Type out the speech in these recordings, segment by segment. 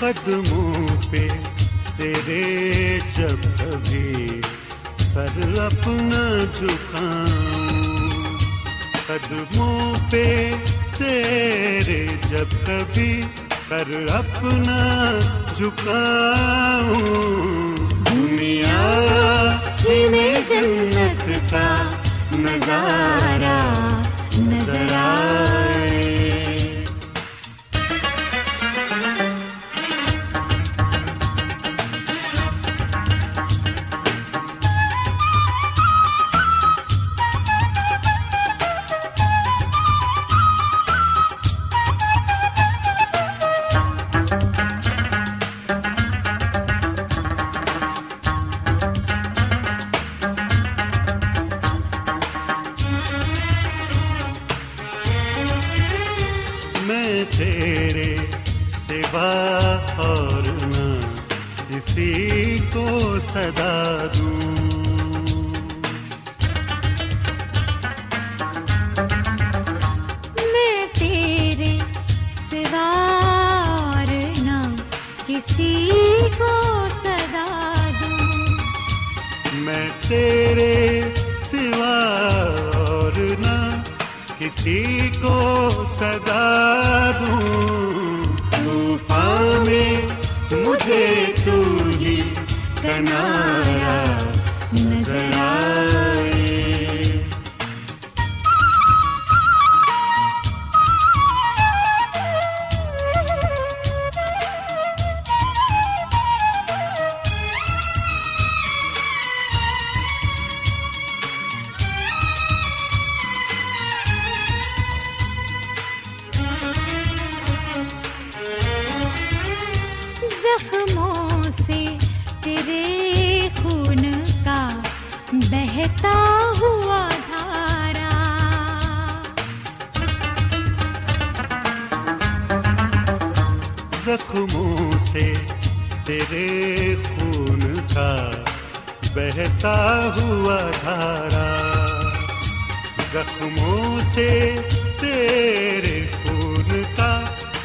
قدموں پہ تیرے جب کبھی سر اپنا جھکاؤں، قدموں پہ تیرے جب کبھی سر اپنا جھکاؤں، دنیا ہی میں جنت کا نظارہ نظر آئے۔ بہتا ہوا دھارا، زخموں سے تیرے خون کا بہتا ہوا دھارا، زخموں سے تیرے خون کا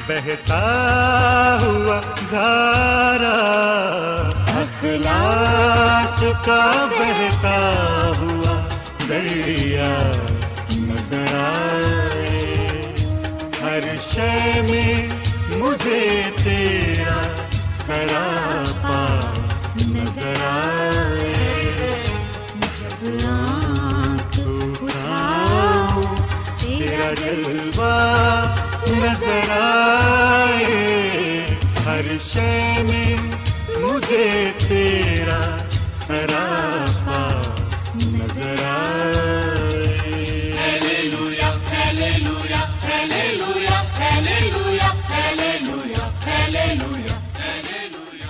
بہتا ہوا دھارا، اخلاص کا بہتا ہوا دریا نظر آئے، ہر شے میں مجھے تیرا سراپا نظر آئے، جب آنکھ اٹھاؤں تیرا جلوہ نظر آئے، ہر شے میں مجھے تیرا سراپا نظر آئے۔ Hallelujah hallelujah hallelujah hallelujah hallelujah hallelujah.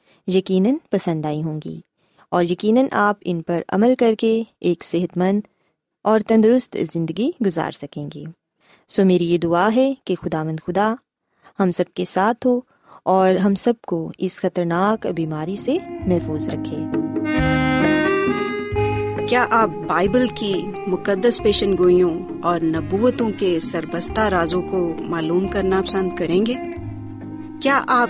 یقیناً پسند آئی ہوں گی اور یقیناً آپ ان پر عمل کر کے ایک صحت مند اور تندرست زندگی گزار سکیں گی۔ سو میری یہ دعا ہے کہ خداوند خدا ہم سب کے ساتھ ہو اور ہم سب کو اس خطرناک بیماری سے محفوظ رکھے۔ کیا آپ بائبل کی مقدس پیشن گوئیوں اور نبوتوں کے سربستہ رازوں کو معلوم کرنا پسند کریں گے؟ کیا آپ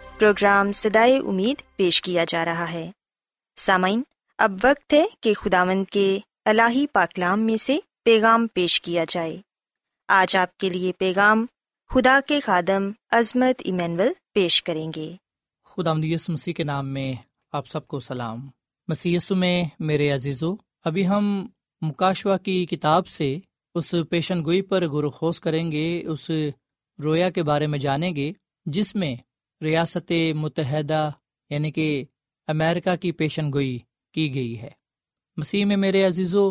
پروگرام صدائے امید پیش کیا جا رہا ہے۔ سامعین، اب وقت ہے کہ خداوند کے الہی پاکلام میں سے پیغام پیش کیا جائے۔ آج آپ کے لیے پیغام خدا کے خادم عظمت ایمینول پیش کریں گے۔ خداوند یسوع مسیح کے نام میں آپ سب کو سلام۔ مسیح یسوع میں میرے عزیزو، ابھی ہم مکاشوہ کی کتاب سے اس پیشن گوئی پر غوروخوض کریں گے، اس رویا کے بارے میں جانیں گے جس میں ریاست متحدہ یعنی کہ امریکہ کی پیشن گوئی کی گئی ہے۔ مسیح میں میرے عزیزو،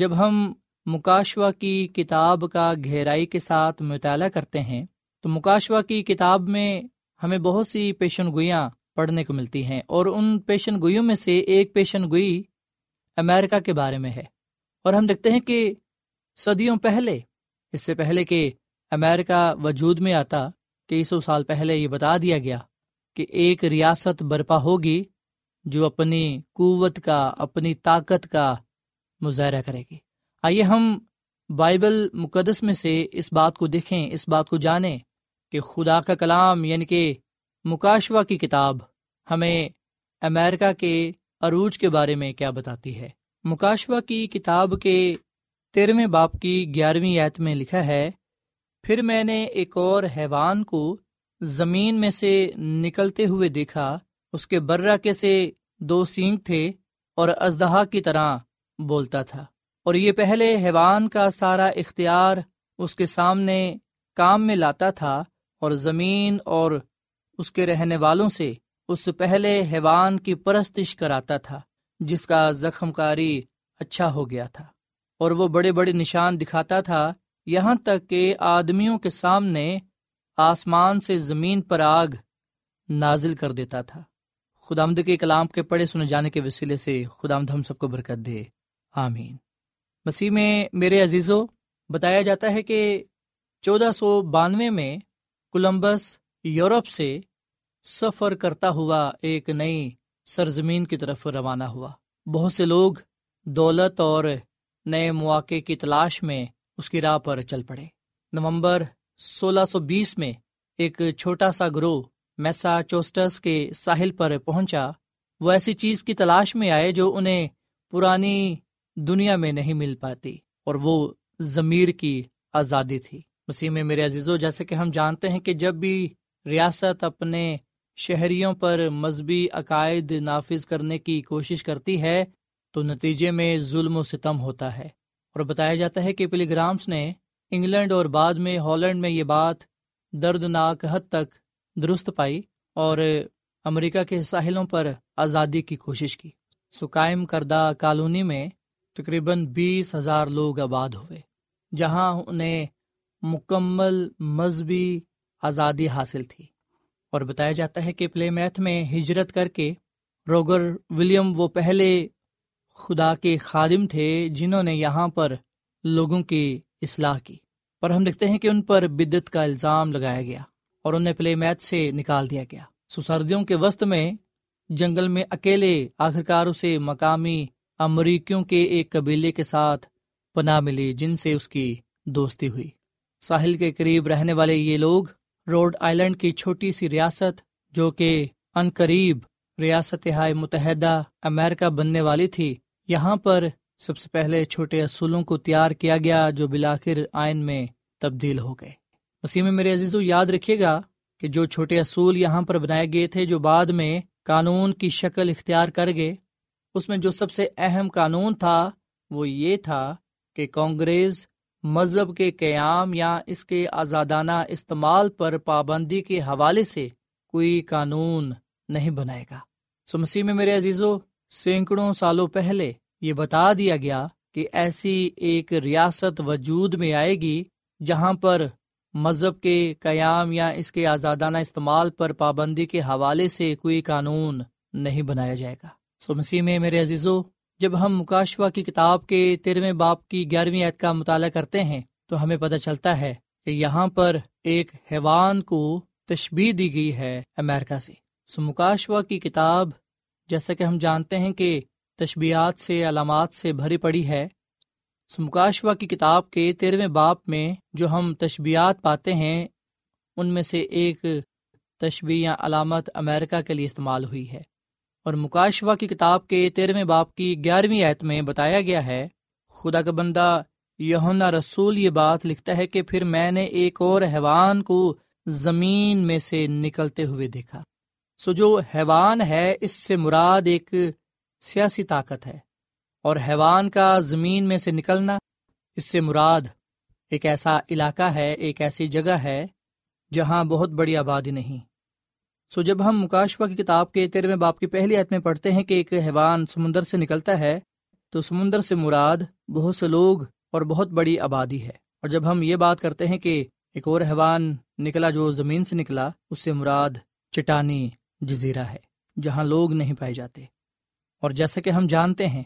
جب ہم مکاشوہ کی کتاب کا گہرائی کے ساتھ مطالعہ کرتے ہیں تو مکاشوہ کی کتاب میں ہمیں بہت سی پیشن گوئیاں پڑھنے کو ملتی ہیں، اور ان پیشن گوئیوں میں سے ایک پیشن گوئی امریکہ کے بارے میں ہے، اور ہم دیکھتے ہیں کہ صدیوں پہلے، اس سے پہلے کہ امریکہ وجود میں آتا، کئی سو سال پہلے یہ بتا دیا گیا کہ ایک ریاست برپا ہوگی جو اپنی قوت کا، اپنی طاقت کا مظاہرہ کرے گی۔ آئیے ہم بائبل مقدس میں سے اس بات کو دیکھیں، اس بات کو جانیں کہ خدا کا کلام یعنی کہ مکاشوہ کی کتاب ہمیں امریکہ کے عروج کے بارے میں کیا بتاتی ہے۔ مکاشوہ کی کتاب کے 13ویں باب کی 11ویں آیت میں لکھا ہے، پھر میں نے ایک اور حیوان کو زمین میں سے نکلتے ہوئے دیکھا، اس کے برّہ سے 2 سینگ تھے اور اژدہا کی طرح بولتا تھا، اور یہ پہلے حیوان کا سارا اختیار اس کے سامنے کام میں لاتا تھا، اور زمین اور اس کے رہنے والوں سے اس پہلے حیوان کی پرستش کراتا تھا جس کا زخم کاری اچھا ہو گیا تھا، اور وہ بڑے بڑے نشان دکھاتا تھا، یہاں تک کہ آدمیوں کے سامنے آسمان سے زمین پر آگ نازل کر دیتا تھا۔ خداوند کے کلام کے پڑھے سنے جانے کے وسیلے سے خداوند ہم سب کو برکت دے، آمین۔ مسیح میں میرے عزیزو، بتایا جاتا ہے کہ 1492 میں کولمبس یورپ سے سفر کرتا ہوا ایک نئی سرزمین کی طرف روانہ ہوا۔ بہت سے لوگ دولت اور نئے مواقع کی تلاش میں اس کی راہ پر چل پڑے۔ نومبر 1620 میں ایک چھوٹا سا گروہ میساچوسٹس کے ساحل پر پہنچا۔ وہ ایسی چیز کی تلاش میں آئے جو انہیں پرانی دنیا میں نہیں مل پاتی، اور وہ ضمیر کی آزادی تھی۔ مسیح میں میرے عزیزوں، جیسے کہ ہم جانتے ہیں کہ جب بھی ریاست اپنے شہریوں پر مذہبی عقائد نافذ کرنے کی کوشش کرتی ہے تو نتیجے میں ظلم و ستم ہوتا ہے، اور بتایا جاتا ہے کہ پلگرامس نے انگلینڈ اور بعد میں ہالینڈ میں یہ بات دردناک حد تک درست پائی اور امریکہ کے ساحلوں پر آزادی کی کوشش کی۔ سو قائم کردہ کالونی میں تقریباً 20,000 لوگ آباد ہوئے، جہاں انہیں مکمل مذہبی آزادی حاصل تھی، اور بتایا جاتا ہے کہ پلیمیتھ میں ہجرت کر کے روگر ولیم، وہ پہلے خدا کے خادم تھے جنہوں نے یہاں پر لوگوں کی اصلاح کی، پر ہم دیکھتے ہیں کہ ان پر بدعت کا الزام لگایا گیا اور انہیں پلیمیتھ سے نکال دیا گیا۔ سو سردیوں کے وسط میں جنگل میں اکیلے آخرکار اسے مقامی امریکیوں کے ایک قبیلے کے ساتھ پناہ ملی جن سے اس کی دوستی ہوئی۔ ساحل کے قریب رہنے والے یہ لوگ روڈ آئیلینڈ کی چھوٹی سی ریاست، جو کہ ان قریب ریاست متحدہ امریکہ بننے والی تھی، یہاں پر سب سے پہلے چھوٹے اصولوں کو تیار کیا گیا جو بالآخر آئین میں تبدیل ہو گئے۔ مسیح میں میرے عزیزو، یاد رکھیے گا کہ جو چھوٹے اصول یہاں پر بنائے گئے تھے جو بعد میں قانون کی شکل اختیار کر گئے، اس میں جو سب سے اہم قانون تھا وہ یہ تھا کہ کانگریس مذہب کے قیام یا اس کے آزادانہ استعمال پر پابندی کے حوالے سے کوئی قانون نہیں بنائے گا۔ سو مسیح میں میرے عزیزو، سینکڑوں سالوں پہلے یہ بتا دیا گیا کہ ایسی ایک ریاست وجود میں آئے گی جہاں پر مذہب کے قیام یا اس کے آزادانہ استعمال پر پابندی کے حوالے سے کوئی قانون نہیں بنایا جائے گا۔ سو مسیح میں میرے عزیزو، جب ہم مکاشوہ کی کتاب کے 13ویں باب کی 11ویں آیت کا مطالعہ کرتے ہیں تو ہمیں پتہ چلتا ہے کہ یہاں پر ایک حیوان کو تشبیہ دی گئی ہے امریکہ سے۔ سو مکاشوہ کی کتاب، جیسا کہ ہم جانتے ہیں کہ تشبیہات سے، علامات سے بھری پڑی ہے، سو مکاشوہ کی کتاب کے 13ویں باب میں جو ہم تشبیہات پاتے ہیں ان میں سے ایک تشبیہ یا علامت امریکہ کے لیے استعمال ہوئی ہے، اور مکاشوہ کی کتاب کے 13ویں باب کی 11ویں آیت میں بتایا گیا ہے، خدا کا بندہ یوحنا رسول یہ بات لکھتا ہے کہ پھر میں نے ایک اور حیوان کو زمین میں سے نکلتے ہوئے دیکھا۔ سو جو حیوان ہے اس سے مراد ایک سیاسی طاقت ہے، اور حیوان کا زمین میں سے نکلنا، اس سے مراد ایک ایسا علاقہ ہے، ایک ایسی جگہ ہے جہاں بہت بڑی آبادی نہیں۔ سو جب ہم مکاشوہ کی کتاب کے 13ویں باب کی پہلی آیت میں پڑھتے ہیں کہ ایک حیوان سمندر سے نکلتا ہے، تو سمندر سے مراد بہت سے لوگ اور بہت بڑی آبادی ہے، اور جب ہم یہ بات کرتے ہیں کہ ایک اور حیوان نکلا، جو زمین سے نکلا، اس سے مراد چٹانی جزیرہ ہے جہاں لوگ نہیں پائے جاتے۔ اور جیسا کہ ہم جانتے ہیں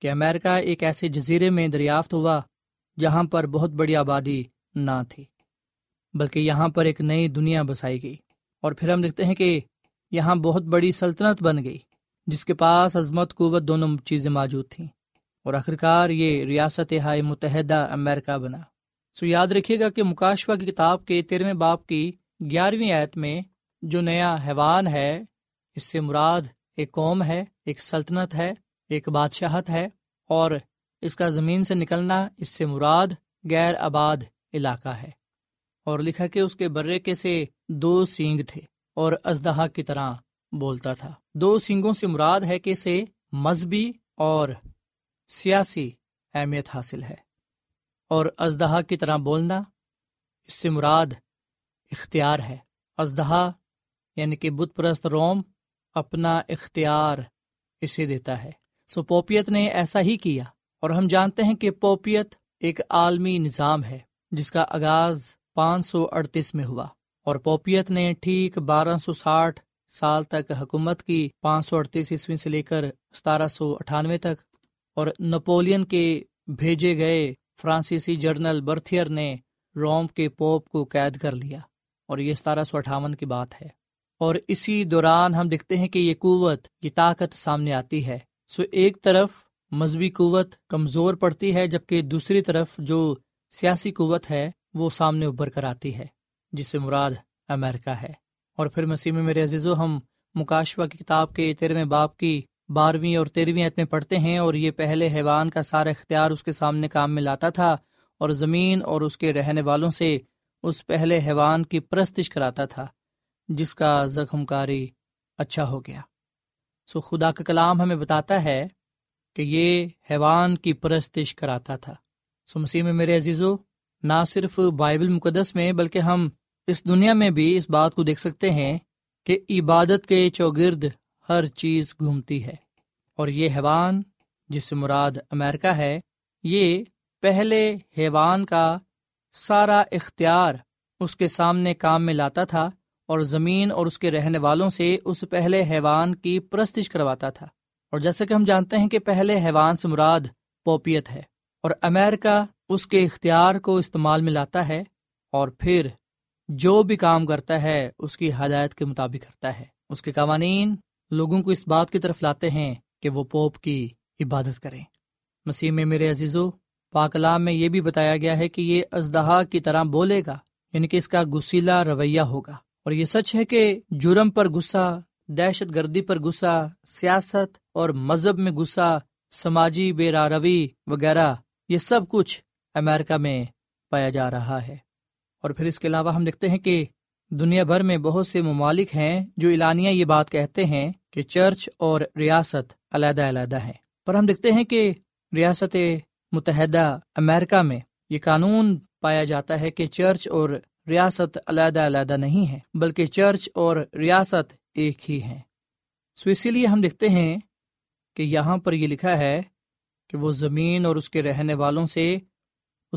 کہ امریکہ ایک ایسے جزیرے میں دریافت ہوا جہاں پر بہت بڑی آبادی نہ تھی، بلکہ یہاں پر ایک نئی دنیا بسائی گئی۔ اور پھر ہم دیکھتے ہیں کہ یہاں بہت بڑی سلطنت بن گئی جس کے پاس عظمت، قوت، دونوں چیزیں موجود تھیں، اور آخرکار یہ ریاست ہائے متحدہ امریکہ بنا۔ یاد رکھیے گا کہ مکاشفہ کی کتاب کے 13 باب کی 11ویں آیت میں جو نیا حیوان ہے، اس سے مراد ایک قوم ہے، ایک سلطنت ہے، ایک بادشاہت ہے، اور اس کا زمین سے نکلنا، اس سے مراد غیر آباد علاقہ ہے۔ اور لکھا کہ اس کے برّے سے 2 سینگ تھے اور اژدہا کی طرح بولتا تھا۔ 2 سینگوں سے مراد ہے کہ اسے مذہبی اور سیاسی اہمیت حاصل ہے، اور اژدہا کی طرح بولنا، اس سے مراد اختیار ہے۔ اژدہا یعنی کہ بت پرست روم اپنا اختیار اسے دیتا ہے۔ پوپیت نے ایسا ہی کیا، اور ہم جانتے ہیں کہ پوپیت ایک عالمی نظام ہے جس کا آغاز 538 میں ہوا، اور پوپیت نے ٹھیک 1260 سال تک حکومت کی، 538 عیسوی سے لے کر 1798 تک۔ اور نپولین کے بھیجے گئے فرانسیسی جرنل برتھیئر نے روم کے پوپ کو قید کر لیا، اور یہ 1758 کی بات ہے۔ اور اسی دوران ہم دیکھتے ہیں کہ یہ قوت، یہ طاقت سامنے آتی ہے۔ ایک طرف مذہبی قوت کمزور پڑتی ہے، جبکہ دوسری طرف جو سیاسی قوت ہے وہ سامنے ابھر کر آتی ہے، جس سے مراد امریکہ ہے۔ اور پھر مسیح میں میرے عزیزو، ہم مکاشفہ کی کتاب کے 13 باب کی 12ویں اور 13ویں آیت میں پڑھتے ہیں، اور یہ پہلے حیوان کا سارا اختیار اس کے سامنے کام میں لاتا تھا، اور زمین اور اس کے رہنے والوں سے اس پہلے حیوان کی پرستش کراتا تھا جس کا زخم کاری اچھا ہو گیا۔ خدا کا کلام ہمیں بتاتا ہے کہ یہ حیوان کی پرستش کراتا تھا۔ مسیح میں میرے عزیزو، نہ صرف بائبل مقدس میں بلکہ ہم اس دنیا میں بھی اس بات کو دیکھ سکتے ہیں کہ عبادت کے چوگرد ہر چیز گھومتی ہے، اور یہ حیوان، جس سے مراد امریکہ ہے، یہ پہلے حیوان کا سارا اختیار اس کے سامنے کام میں لاتا تھا، اور زمین اور اس کے رہنے والوں سے اس پہلے حیوان کی پرستش کرواتا تھا۔ اور جیسا کہ ہم جانتے ہیں کہ پہلے حیوان سے مراد پوپیت ہے، اور امریکہ اس کے اختیار کو استعمال میں لاتا ہے، اور پھر جو بھی کام کرتا ہے اس کی ہدایت کے مطابق کرتا ہے۔ اس کے قوانین لوگوں کو اس بات کی طرف لاتے ہیں کہ وہ پوپ کی عبادت کریں۔ مسیح میں میرے عزیزو، پاک کلام میں یہ بھی بتایا گیا ہے کہ یہ اژدہا کی طرح بولے گا، یعنی کہ اس کا غصیلا رویہ ہوگا۔ اور یہ سچ ہے کہ جرم پر غصہ، دہشت گردی پر غصہ، سیاست اور مذہب میں غصہ، سماجی بے راہ روی وغیرہ، یہ سب کچھ امریکہ میں پایا جا رہا ہے۔ اور پھر اس کے علاوہ ہم دیکھتے ہیں کہ دنیا بھر میں بہت سے ممالک ہیں جو اعلانیہ یہ بات کہتے ہیں کہ چرچ اور ریاست علیحدہ علیحدہ ہیں، پر ہم دیکھتے ہیں کہ ریاست متحدہ امریکہ میں یہ قانون پایا جاتا ہے کہ چرچ اور ریاست علیحدہ علیحدہ نہیں ہے، بلکہ چرچ اور ریاست ایک ہی ہیں۔ اسی لیے ہم دیکھتے ہیں کہ یہاں پر یہ لکھا ہے کہ وہ زمین اور اس کے رہنے والوں سے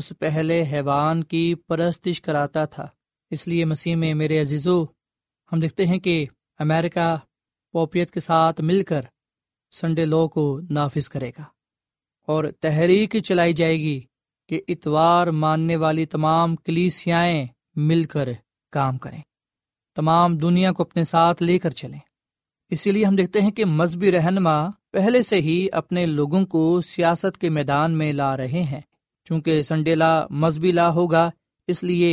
اس پہلے حیوان کی پرستش کراتا تھا۔ اس لیے مسیح میں میرے عزیزو، ہم دیکھتے ہیں کہ امریکہ پوپیت کے ساتھ مل کر سنڈے لو کو نافذ کرے گا، اور تحریک چلائی جائے گی کہ اتوار ماننے والی تمام کلیسیائیں مل کر کام کریں، تمام دنیا کو اپنے ساتھ لے کر چلیں۔ اسی لیے ہم دیکھتے ہیں کہ مذہبی رہنما پہلے سے ہی اپنے لوگوں کو سیاست کے میدان میں لا رہے ہیں، چونکہ سنڈے لا مذہبی لا ہوگا، اس لیے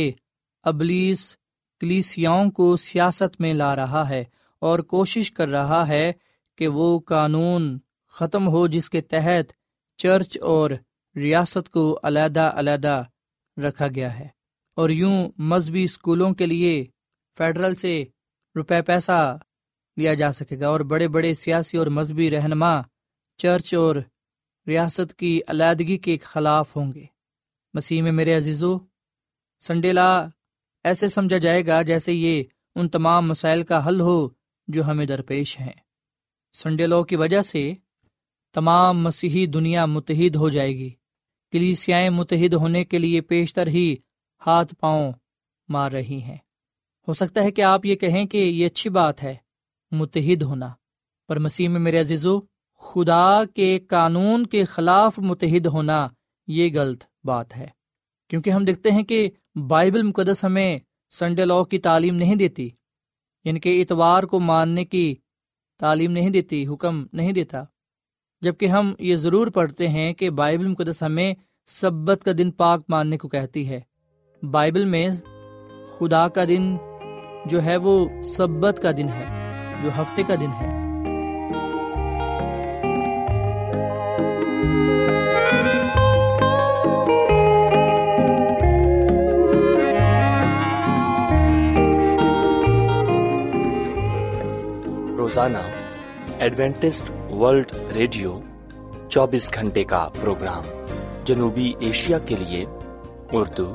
ابلیس کلیسیاؤں کو سیاست میں لا رہا ہے، اور کوشش کر رہا ہے کہ وہ قانون ختم ہو جس کے تحت چرچ اور ریاست کو علیحدہ علیحدہ رکھا گیا ہے، اور یوں مذہبی اسکولوں کے لیے فیڈرل سے روپے پیسہ لیا جا سکے گا، اور بڑے بڑے سیاسی اور مذہبی رہنما چرچ اور ریاست کی علیحدگی کے خلاف ہوں گے۔ مسیح میں میرے عزیزو، سنڈے لا ایسے سمجھا جائے گا جیسے یہ ان تمام مسائل کا حل ہو جو ہمیں درپیش ہیں۔ سنڈے لا کی وجہ سے تمام مسیحی دنیا متحد ہو جائے گی، کلیسیائیں متحد ہونے کے لیے پیشتر ہی ہاتھ پاؤں مار رہی ہیں، ہو سکتا ہے کہ آپ یہ کہیں کہ یہ اچھی بات ہے متحد ہونا، پر مسیح میں میرے عزیزو، خدا کے قانون کے خلاف متحد ہونا یہ غلط بات ہے، کیونکہ ہم دیکھتے ہیں کہ بائبل مقدس ہمیں سنڈے لاء کی تعلیم نہیں دیتی، یعنی کہ اتوار کو ماننے کی تعلیم نہیں دیتی، حکم نہیں دیتا، جبکہ ہم یہ ضرور پڑھتے ہیں کہ بائبل مقدس ہمیں سبت کا دن پاک ماننے کو کہتی ہے۔ بائبل میں خدا کا دن جو ہے وہ سبت کا دن ہے، جو ہفتے کا دن ہے۔ روزانہ ایڈوینٹسٹ ورلڈ ریڈیو 24 گھنٹے کا پروگرام جنوبی ایشیا کے لیے Urdu,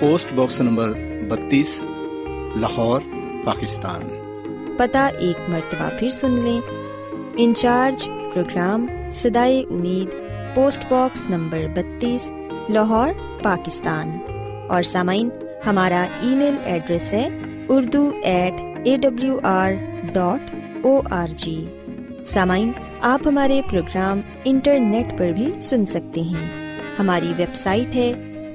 post box number 32، Lahore, Pakistan. پتہ ایک مرتبہ پھر سن لیں۔ انچارج پروگرام صدائے امید، post box number 32، Lahore, Pakistan. اور سامعین، ہمارا ای میل ایڈریس ہے urdu@awr.org۔ سامعین، آپ ہمارے پروگرام انٹرنیٹ پر بھی سن سکتے ہیں۔ ہماری ویب سائٹ ہے